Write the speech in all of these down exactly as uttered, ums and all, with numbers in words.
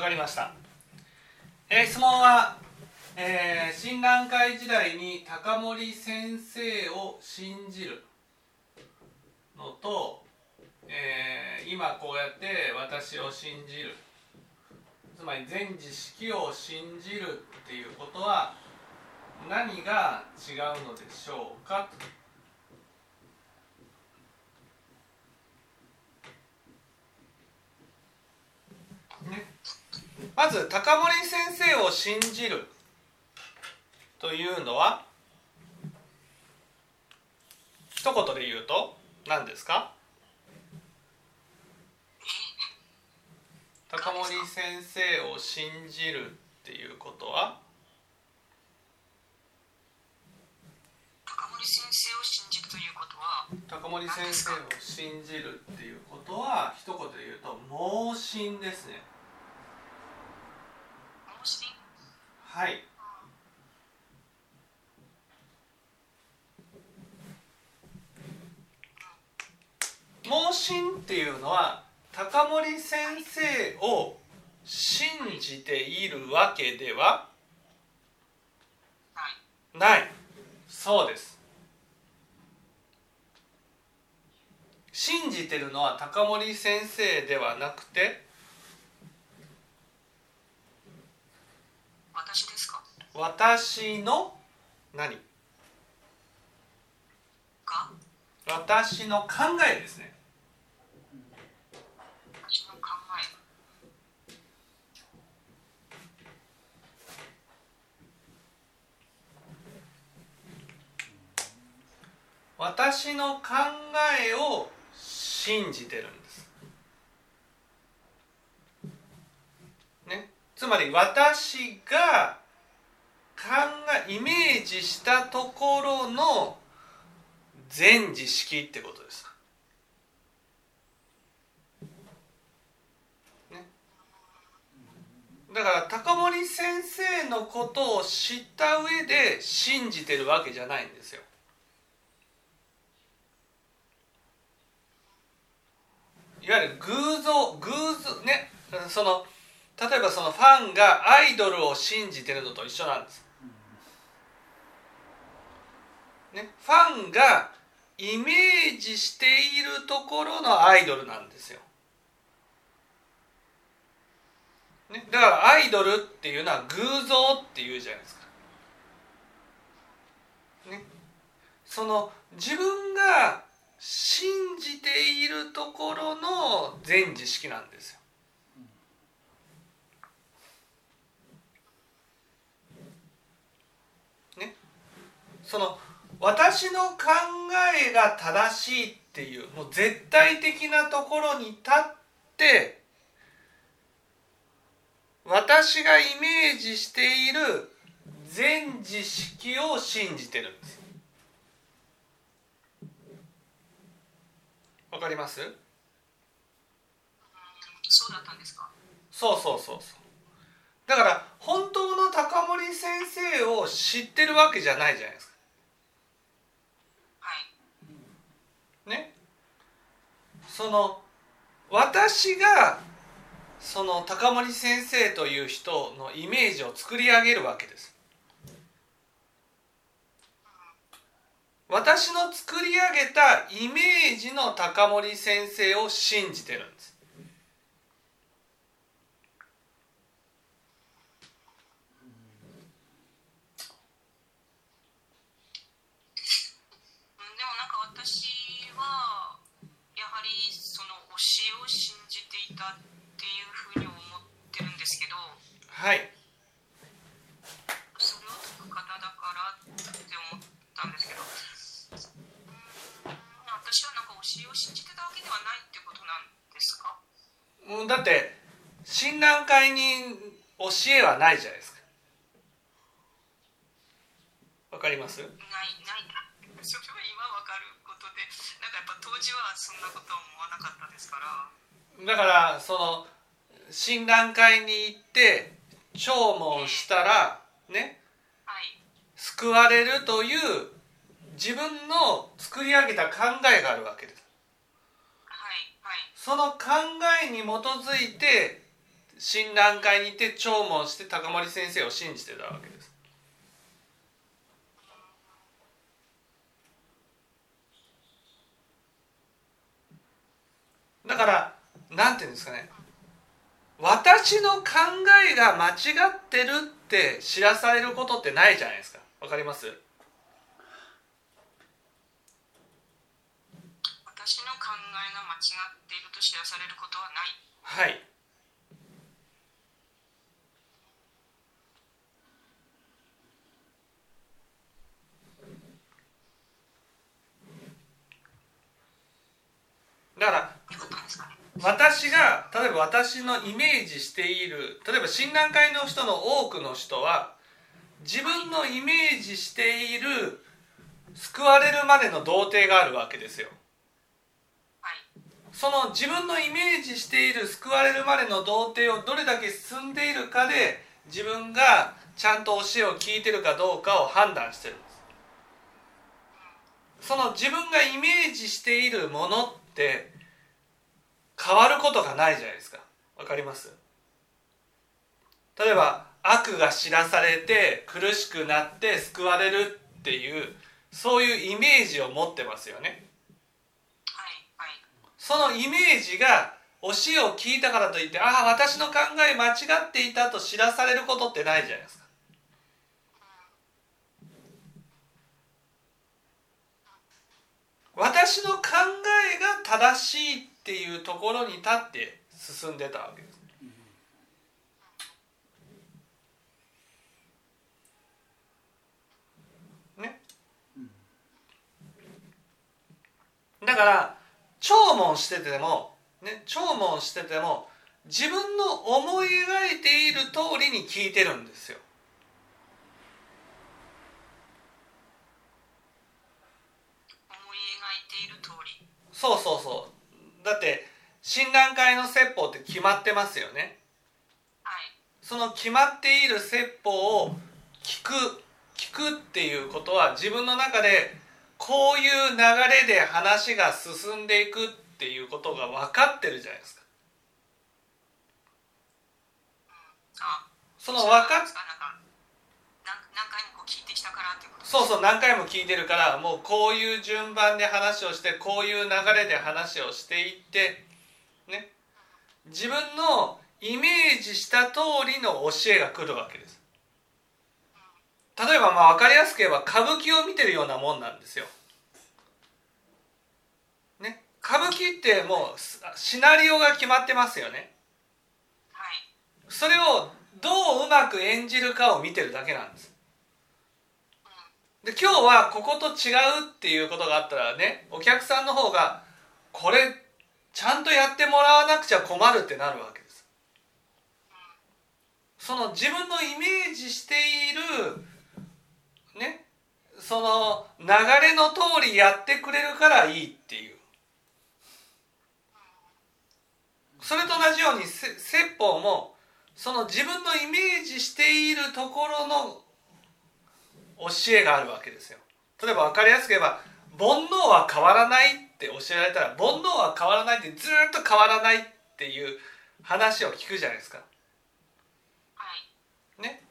分かりました、えー、質問は、えー、新蘭会時代に高森先生を信じるのと、えー、今こうやって私を信じる、つまり全知識を信じるっていうことは何が違うのでしょうか。ね、まず高森先生を信じるというのは一言で言うと何ですか。高森先生を信じるっていうことは、高森先生を信じるということは、高森先生を信じるっていうことは一言で言うと盲信ですね。盲信。はい。盲信っていうのは高森先生を信じているわけではない。そうです。信じてるのは高森先生ではなくて、私ですか？私の何？か？私の考えですね。私の考えを信じてるんです、ね、つまり私が考えイメージしたところの全知識ってことです、ね、だから高森先生のことを知った上で信じてるわけじゃないんですよ。いわゆる偶像、偶像ね、その例えばそのファンがアイドルを信じてるのと一緒なんです、ね、ファンがイメージしているところのアイドルなんですよ、ね、だからアイドルっていうのは偶像っていうじゃないですか、ね、その自分が信じているところの全知識なんですよ。ね、その私の考えが正しいっていうもう絶対的なところに立って、私がイメージしている全知識を信じてるんです。わかります？そうだったんですか？そうそうそうそう。だから本当の高森先生を知ってるわけじゃないじゃないですか。はい。ね。その私がその高森先生という人のイメージを作り上げるわけです。私の作り上げたイメージの高森先生を信じてるんです。でもなんか私はやはりその推しを信じていたっていうふうに思ってるんですけど、はい。それを解く方だからって思ったんですけど。私はなんか推しを信じてたわけではないってことなんですか？うん、だって新蘭会に教えはないじゃないですか。わかります？ないない。それは今わかることで、なんかやっぱ当時はそんなことは思わなかったですから。だからその新蘭会に行って聴聞したらね、はい、救われるという。自分の作り上げた考えがあるわけです、はいはい、その考えに基づいて親鸞会に行って聴聞して高森先生を信じてたわけです。だからなんていうんですかね、私の考えが間違ってるって知らされることってないじゃないですか。わかります？私の考えが間違っていると知らされることはない。はい。だから私が例えば私のイメージしている、例えば親鸞会の人の多くの人は自分のイメージしている救われるまでの道程があるわけですよ。その自分のイメージしている救われるまでの道程をどれだけ進んでいるかで自分がちゃんと教えを聞いてるかどうかを判断してるんです。その自分がイメージしているものって変わることがないじゃないですか。わかります？例えば悪が知らされて苦しくなって救われるっていうそういうイメージを持ってますよね。そのイメージが教えを聞いたからといって、ああ私の考え間違っていたと知らされることってないじゃないですか。私の考えが正しいっていうところに立って進んでたわけです。ね。だから聴聞してても、ね、聴聞してても自分の思い描いている通りに聞いてるんですよ。思い描いている通り。そうそうそう。だって親鸞会の説法って決まってますよね。はい。その決まっている説法を聞く聞くっていうことは自分の中でこういう流れで話が進んでいくっていうことが分かってるじゃないですか。あ、その分かっ、なんか何回もこう聞いてきたからってこと。そうそう、何回も聞いてるからもうこういう順番で話をしてこういう流れで話をしていってね、自分のイメージした通りの教えが来るわけです。例えばまあ分かりやすく言えば歌舞伎を見てるようなもんなんですよ、ね、歌舞伎ってもうシナリオが決まってますよね、はい、それをどううまく演じるかを見てるだけなんです。で今日はここと違うっていうことがあったらね、お客さんの方がこれちゃんとやってもらわなくちゃ困るってなるわけです。その自分のイメージしているね、その流れの通りやってくれるからいいっていう。それと同じように説法もその自分のイメージしているところの教えがあるわけですよ。例えば分かりやすく言えば煩悩は変わらないって教えられたら、煩悩は変わらないってずっと変わらないっていう話を聞くじゃないですか。ね、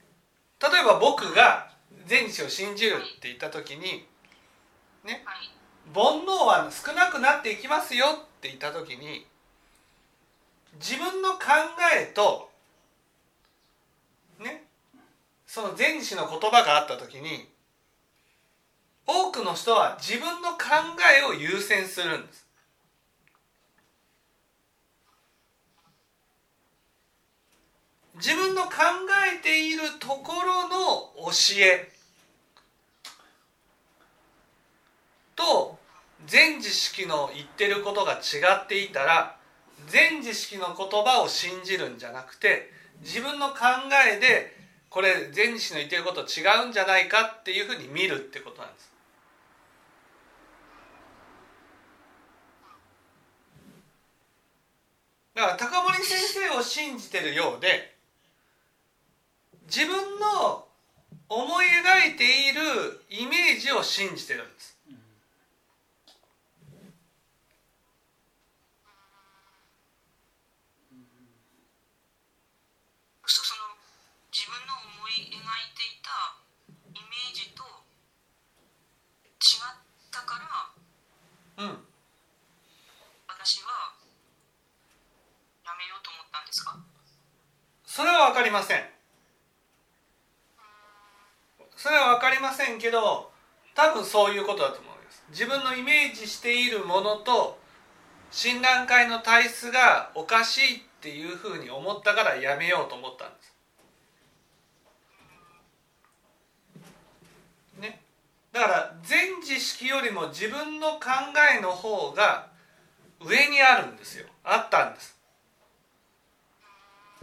例えば僕が善知識を信じるって言った時に、ね、煩悩は少なくなっていきますよって言った時に、自分の考えと、ね、その善知識の言葉があった時に、多くの人は自分の考えを優先するんです。自分の考えているところの教えと善知識の言ってることが違っていたら、善知識の言葉を信じるんじゃなくて、自分の考えでこれ善知識の言ってること違うんじゃないかっていうふうに見るってことなんです。だから高森先生を信じてるようで、自分の思い描いているイメージを信じてるんです。めようと思ったんですか？それは分かりません。それは分かりませんけど、多分そういうことだと思います。自分のイメージしているものと診断会の体質がおかしいっていうふうに思ったからやめようと思ったんですね。だから全知識よりも自分の考えの方が上にあるんですよ。あったんです。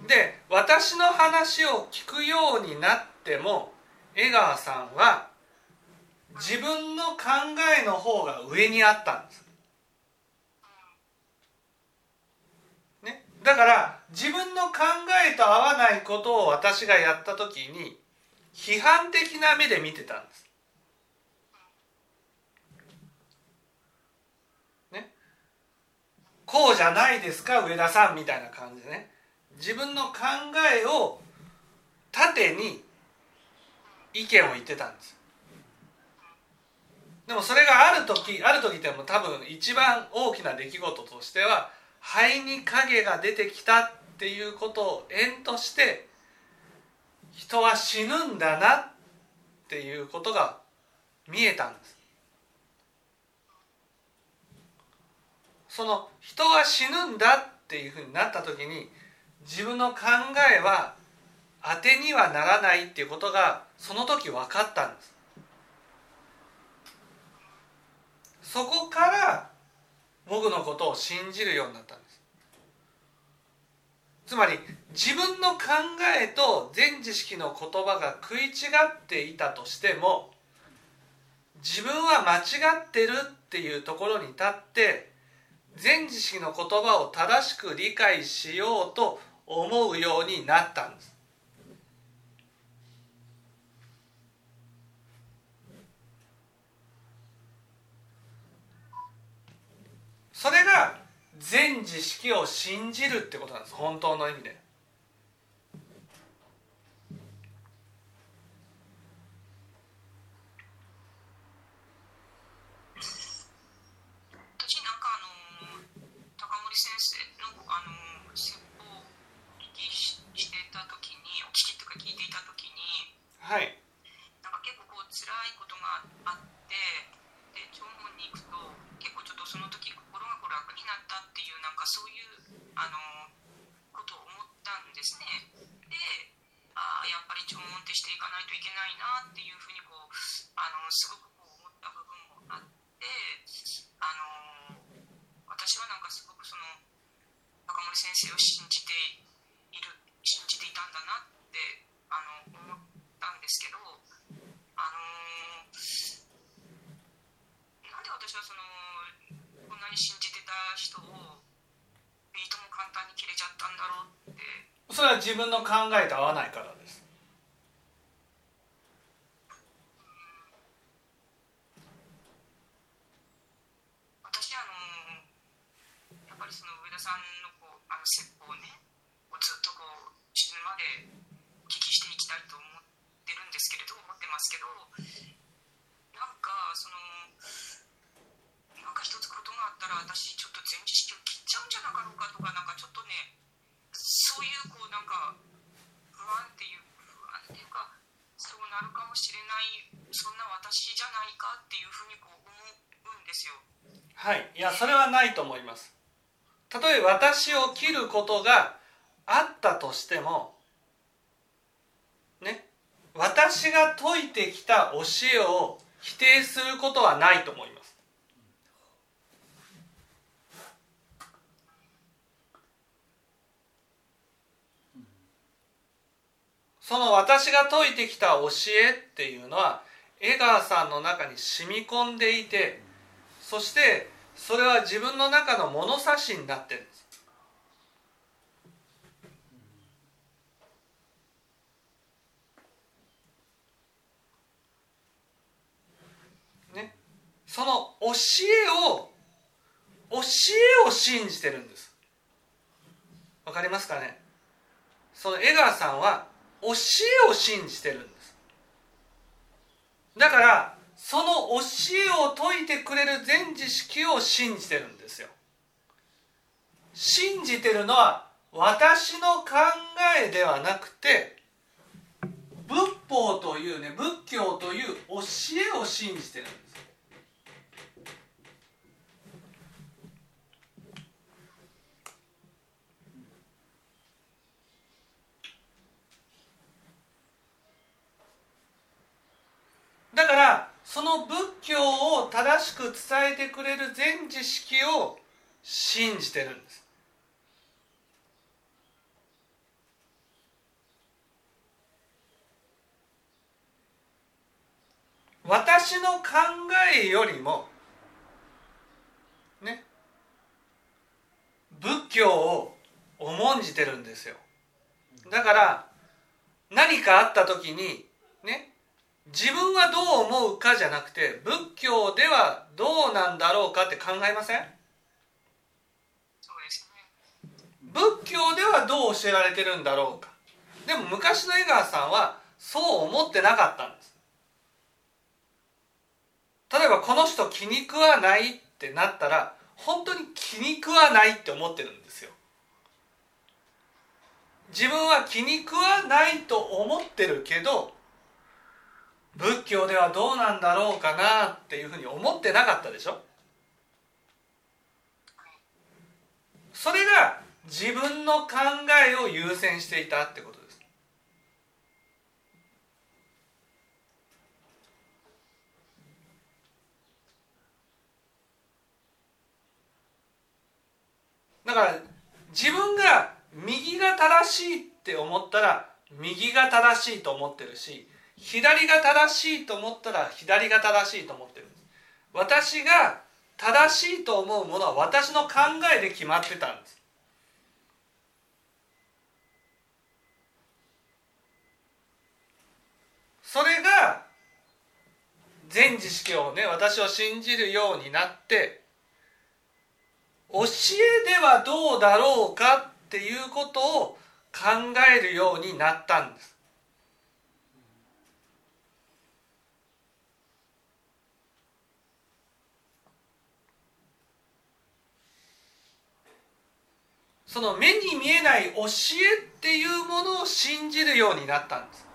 で、私の話を聞くようになっても江川さんは自分の考えの方が上にあったんですね。だから自分の考えと合わないことを私がやった時に批判的な目で見てたんですこうじゃないですか上田さんみたいな感じでね、自分の考えを盾に意見を言ってたんです。でもそれがある時ある時っても多分一番大きな出来事としては肺に影が出てきたっていうことを縁として人は死ぬんだなっていうことが見えたんです。その人は死ぬんだっていうふうになった時に自分の考えは当てにはならないっていうことがその時分かったんです。そこから僕のことを信じるようになったんです。つまり自分の考えと全知識の言葉が食い違っていたとしても自分は間違ってるっていうところに立って全知識の言葉を正しく理解しようと思うようになったんです。それが全知識を信じるってことなんです。本当の意味で。はい、なんか結構こう辛いことがあってで弔問に行くと結構ちょっとその時心がこう楽になったっていうなんかそういうあのことを思ったんですね。であやっぱり弔問ってしていかないといけないなっていうふうにこうあのすごくこう思った部分もあってあの私はなんかすごくその中森先生を信じている信じていたんだなってあの思ってなんですけど、あのー、なんで私はそのこんなに信じてた人をいとも簡単に切れちゃったんだろうって。それは自分の考えと合わないからです。私あのー、やっぱりその上田さんのこうあの説法をね、ずっとこう死ぬまでお聞きしていきたいと思う。出るんですけれど思ってますけどなんかそのなんか一つことがあったら私ちょっと全知識を切っちゃうんじゃなかろうかとかなんかちょっとねそういうこうなんか不安っていう不安っていうかそうなるかもしれないそんな私じゃないかっていうふうにこう思うんですよ。はい、いやそれはないと思います。たとえ私を切ることがあったとしてもね。私が説いてきた教えを否定することはないと思います。その私が説いてきた教えっていうのは江川さんの中に染み込んでいて、そしてそれは自分の中の物差しになってるんです。その教えを教えを信じてるんです。わかりますかね。その江川さんは教えを信じてるんです。だからその教えを説いてくれる全知識を信じてるんですよ。信じてるのは私の考えではなくて仏法というね、仏教という教えを信じてるんです。だからその仏教を正しく伝えてくれる全知識を信じてるんです。私の考えよりもね、仏教を重んじてるんですよ。だから何かあった時にね、自分はどう思うかじゃなくて、仏教ではどうなんだろうかって考えません？そうですね。仏教ではどう教えられてるんだろうか。でも昔の江川さんはそう思ってなかったんです。例えばこの人気に食わないってなったら、本当に気に食わないって思ってるんですよ。自分は気に食わないと思ってるけど、仏教ではどうなんだろうかなっていうふうに思ってなかったでしょ。それが自分の考えを優先していたってことです。だから自分が右が正しいって思ったら右が正しいと思ってるし、左が正しいと思ったら左が正しいと思ってるんです。私が正しいと思うものは私の考えで決まってたんです。それが全知識をね、私を信じるようになって、教えではどうだろうかっていうことを考えるようになったんです。その目に見えない教えっていうものを信じるようになったんです。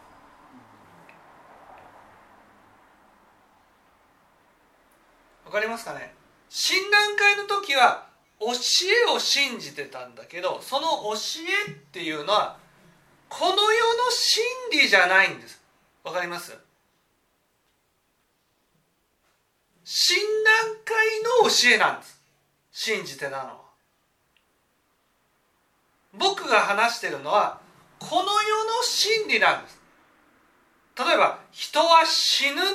わかりますかね。診断会の時は教えを信じてたんだけど、その教えっていうのはこの世の真理じゃないんです。わかります。診断会の教えなんです、信じてたのは。僕が話しているのはこの世の真理なんです。例えば人は死ぬっ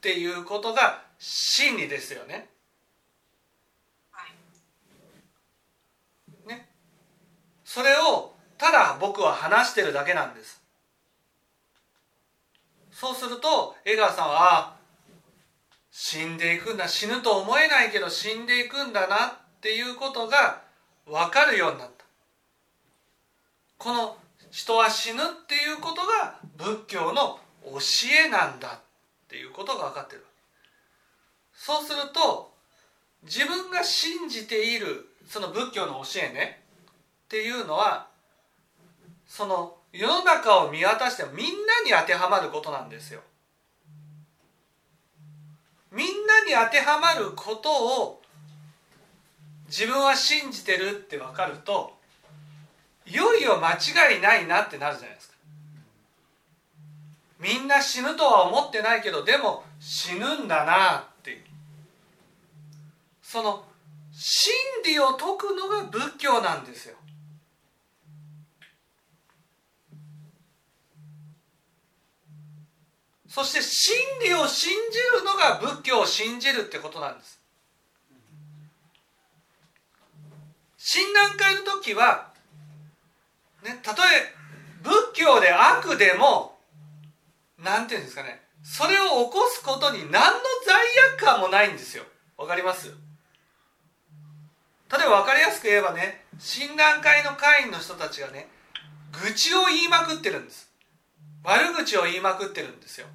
ていうことが真理ですよね。ね、それをただ僕は話してるだけなんです。そうすると江川さんは、あ、死んでいくんだ、死ぬと思えないけど死んでいくんだなっていうことが分かるようになった。この人は死ぬっていうことが仏教の教えなんだっていうことが分かってる。そうすると自分が信じているその仏教の教えねっていうのは、その世の中を見渡してみんなに当てはまることなんですよ。みんなに当てはまることを自分は信じてるって分かると、いよいよ間違いないなってなるじゃないですか。みんな死ぬとは思ってないけど、でも死ぬんだなっていう、その真理を解くのが仏教なんですよ。そして真理を信じるのが仏教を信じるってことなんです。診断会の時はね、たとえ仏教で悪でも、なんていうんですかね、それを起こすことに何の罪悪感もないんですよ。わかります？例えば分かりやすく言えばね、診断会の会員の人たちがね、愚痴を言いまくってるんです。悪口を言いまくってるんですよ。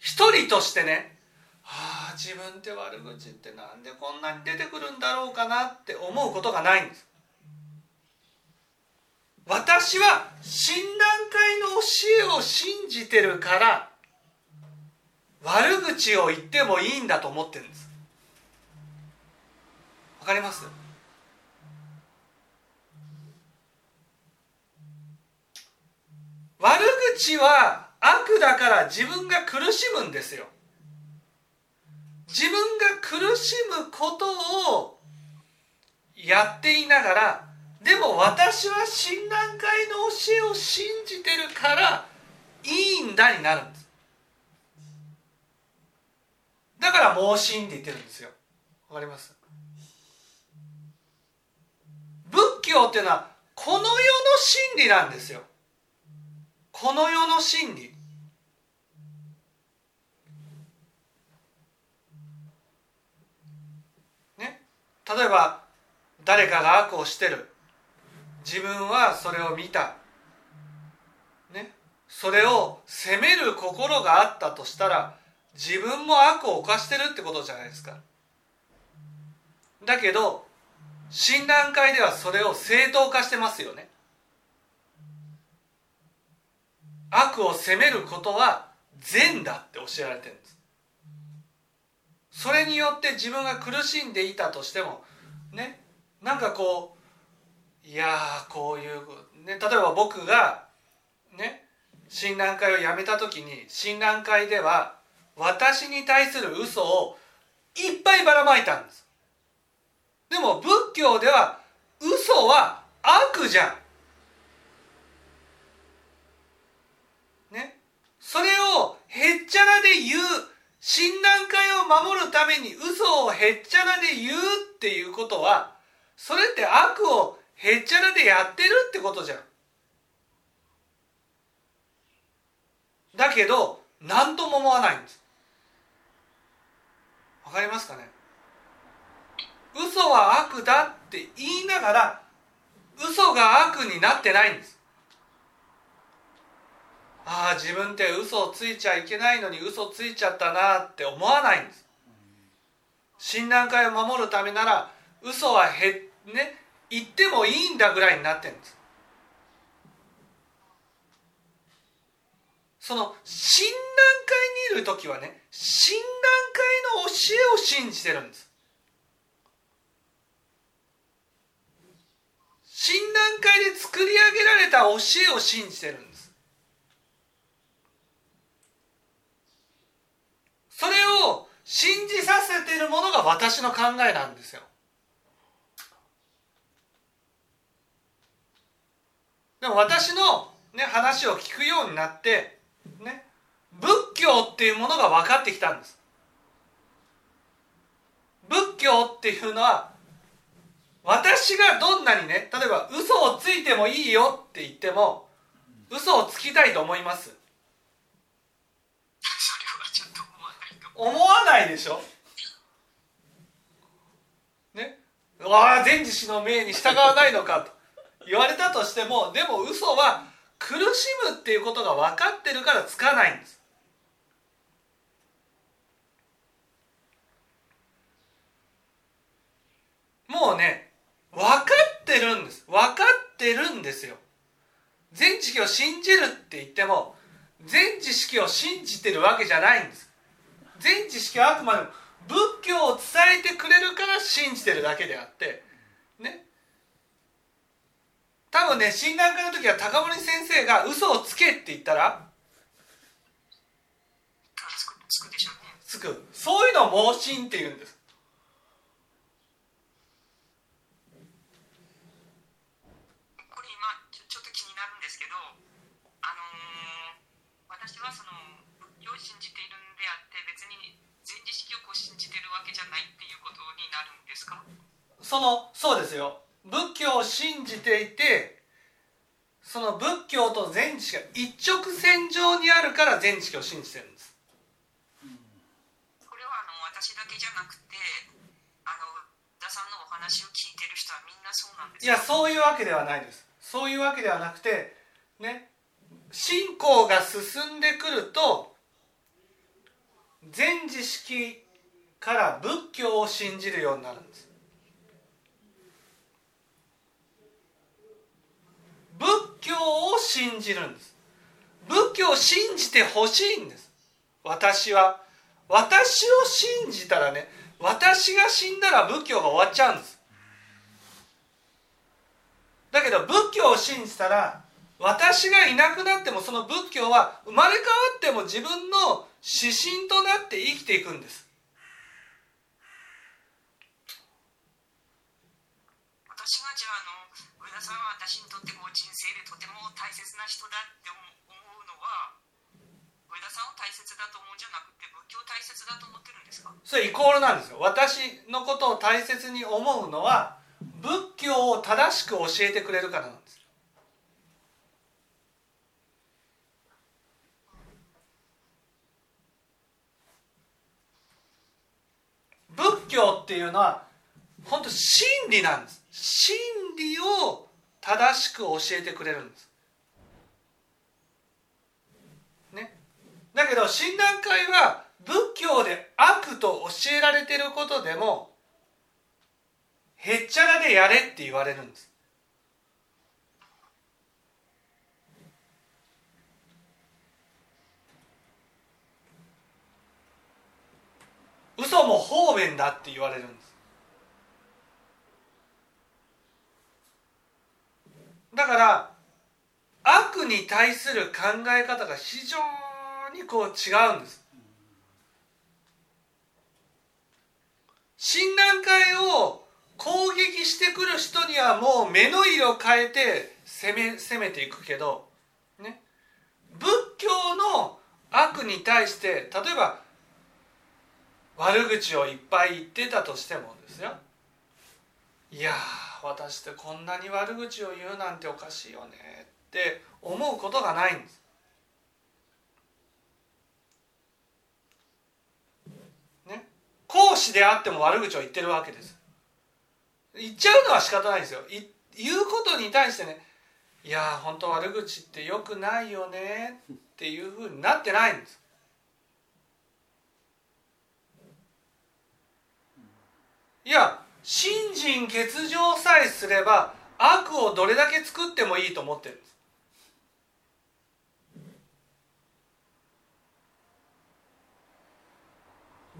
一人としてね、はあ、自分って悪口ってなんでこんなに出てくるんだろうかなって思うことがないんです。私は診断会の教えを信じてるから悪口を言ってもいいんだと思ってるんです。わかります？悪口は悪だから自分が苦しむんですよ。自分が苦しむことをやっていながら、でも私は診断会の教えを信じてるからいいんだになるんです。だから盲信って言ってるんですよ。わかります？仏教っていうのはこの世の真理なんですよ。この世の真理。ね、例えば誰かが悪をしてる。自分はそれを見た。ね、それを責める心があったとしたら、自分も悪を犯してるってことじゃないですか。だけど診断会ではそれを正当化してますよね。悪を責めることは善だって教えられてるんです。それによって自分が苦しんでいたとしてもね、なんかこういやーこういう、ね、例えば僕がね診断会をやめた時に、診断会では私に対する嘘をいっぱいばらまいたんです。でも仏教では嘘は悪じゃん。それをへっちゃらで言う、診断会を守るために嘘をへっちゃらで言うっていうことは、それって悪をへっちゃらでやってるってことじゃん。だけど何とも思わないんです。わかりますかね？嘘は悪だって言いながら嘘が悪になってないんです。ああ自分って嘘をついちゃいけないのに嘘ついちゃったなって思わないんです。診断会を守るためなら嘘はへ、ね、言ってもいいんだぐらいになってるんです。その診断会にいる時はね、診断会の教えを信じてるんです。診断会で作り上げられた教えを信じてるんです。それを信じさせているものが私の考えなんですよ。でも私の、ね、話を聞くようになって、ね、仏教っていうものが分かってきたんです。仏教っていうのは私がどんなにね、例えば嘘をついてもいいよって言っても嘘をつきたいと思います。思わないでしょ、ね、わあ善知識の命に従わないのかと言われたとしても、でも嘘は苦しむっていうことが分かってるからつかないんです。もうね分かってるんです。分かってるんですよ。善知識を信じるって言っても善知識を信じてるわけじゃないんです。全知識はあくまでも仏教を伝えてくれるから信じてるだけであってね、多分ね診断会の時は高森先生が嘘をつけって言ったらつく、つくでしょうね。つく。そういうのを盲信って言うんです。これ今ちょっと気になるんですけど、あのー、私はその仏教を信じているであって別に善知識をこう信じてるわけじゃないっていうことになるんですか？そのそうですよ。仏教を信じていて、その仏教と善知識が一直線上にあるから善知識を信じてるんです。これはあの私だけじゃなくて、あの田さんのお話を聞いてる人はみんなそうなんですか？いやそういうわけではないです。そういうわけではなくてね、信仰が進んでくると。善知識から仏教を信じるようになるんです。仏信じるんです。仏教を信じてほしいんです。私は私を信じたらね、私が死んだら仏教が終わっちゃうんです。だけど仏教を信じたら、私がいなくなってもその仏教は生まれ変わっても自分の指針となって生きていくんです。私がじゃああの上田さんは私にとっても人生でとても大切な人だって思うのは、上田さんを大切だと思うんじゃなくて仏教を大切だと思ってるんですか？それイコールなんですよ。私のことを大切に思うのは仏教を正しく教えてくれるからなんです。仏教っていうのは本当真理なんです。真理を正しく教えてくれるんです、ね、だけど親鸞会は仏教で悪と教えられていることでもへっちゃらでやれって言われるんです。嘘も方便だって言われるんです。だから悪に対する考え方が非常にこう違うんです。親鸞会を攻撃してくる人にはもう目の色変えて攻め、攻めていくけど、ね、仏教の悪に対して例えば悪口をいっぱい言ってたとしてもですよ、いやー私ってこんなに悪口を言うなんておかしいよねって思うことがないんです、ね、講師であっても悪口を言ってるわけです。言っちゃうのは仕方ないんですよ。言うことに対してね、いやー本当悪口ってよくないよねっていうふうになってないんです。いや、信心欠如さえすれば悪をどれだけ作ってもいいと思ってるんです。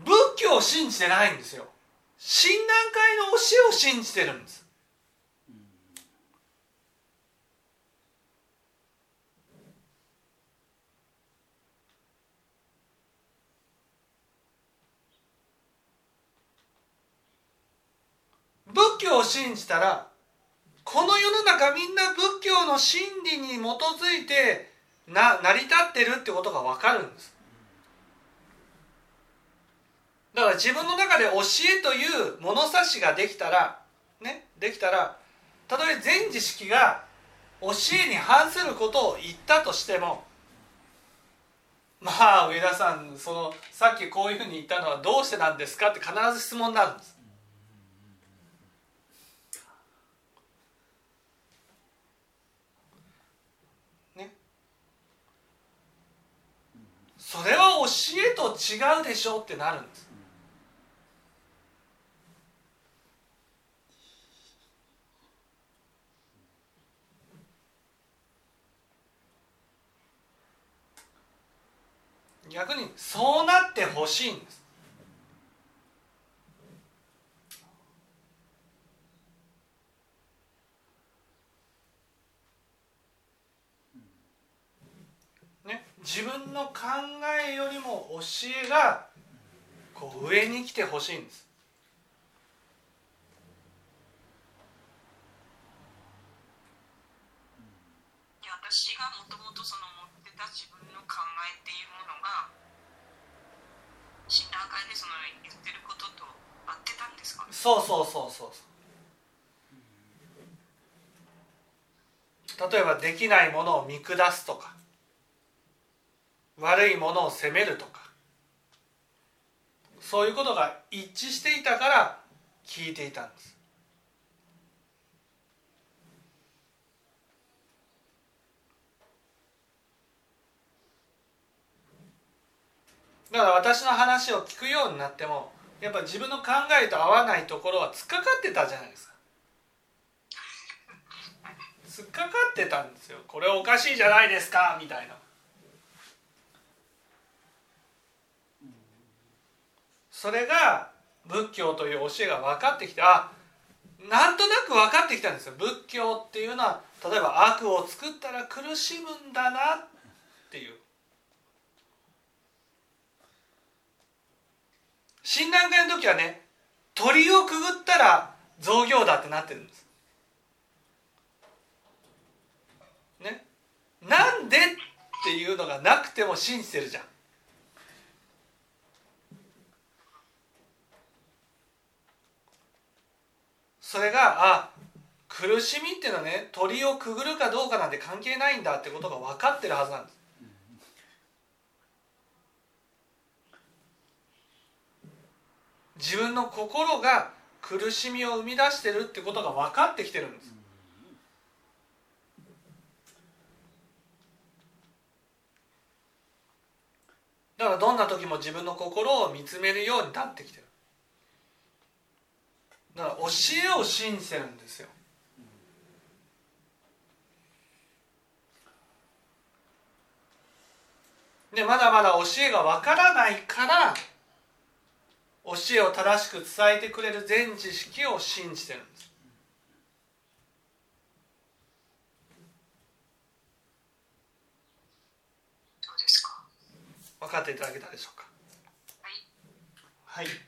仏教を信じてないんですよ。親鸞会の教えを信じてるんです。仏教を信じたら、この世の中みんな仏教の真理に基づいてな成り立ってるってことが分かるんです。だから自分の中で教えという物差しができたらね、できたらたとえ善知識が教えに反することを言ったとしても、まあ上田さんそのさっきこういうふうに言ったのはどうしてなんですかって必ず質問になるんです。それは教えと違うでしょってなるんです。逆にそうなってほしいんです。自分の考えよりも教えがこう上に来てほしいんです。いや、私がもともとその持ってた自分の考えっていうものが診断会でその言ってることと合ってたんですかね。そうそうそうそう。例えばできないものを見下すとか、悪いものを責めるとか、そういうことが一致していたから聞いていたんです。だから私の話を聞くようになっても、やっぱ自分の考えと合わないところは突っかかってたじゃないですか。突っかかっってたんですよ。これおかしいじゃないですかみたいな。それが仏教という教えが分かってきて、あ、なんとなく分かってきたんですよ。仏教っていうのは例えば悪を作ったら苦しむんだなっていう。親鸞会の時はね、鳥をくぐったら造業だってなってるんです。ね、なんでっていうのがなくても信じてるじゃん。それが、あ、苦しみっていうのはね、鳥をくぐるかどうかなんて関係ないんだってことが分かってるはずなんです。自分の心が苦しみを生み出してるってことが分かってきてるんです。だからどんな時も自分の心を見つめるようになってきてる。だから教えを信じてるんですよ。で、まだまだ教えがわからないから教えを正しく伝えてくれる全知識を信じてるんです。どうですか？分かっていただけたでしょうか？はい。はい。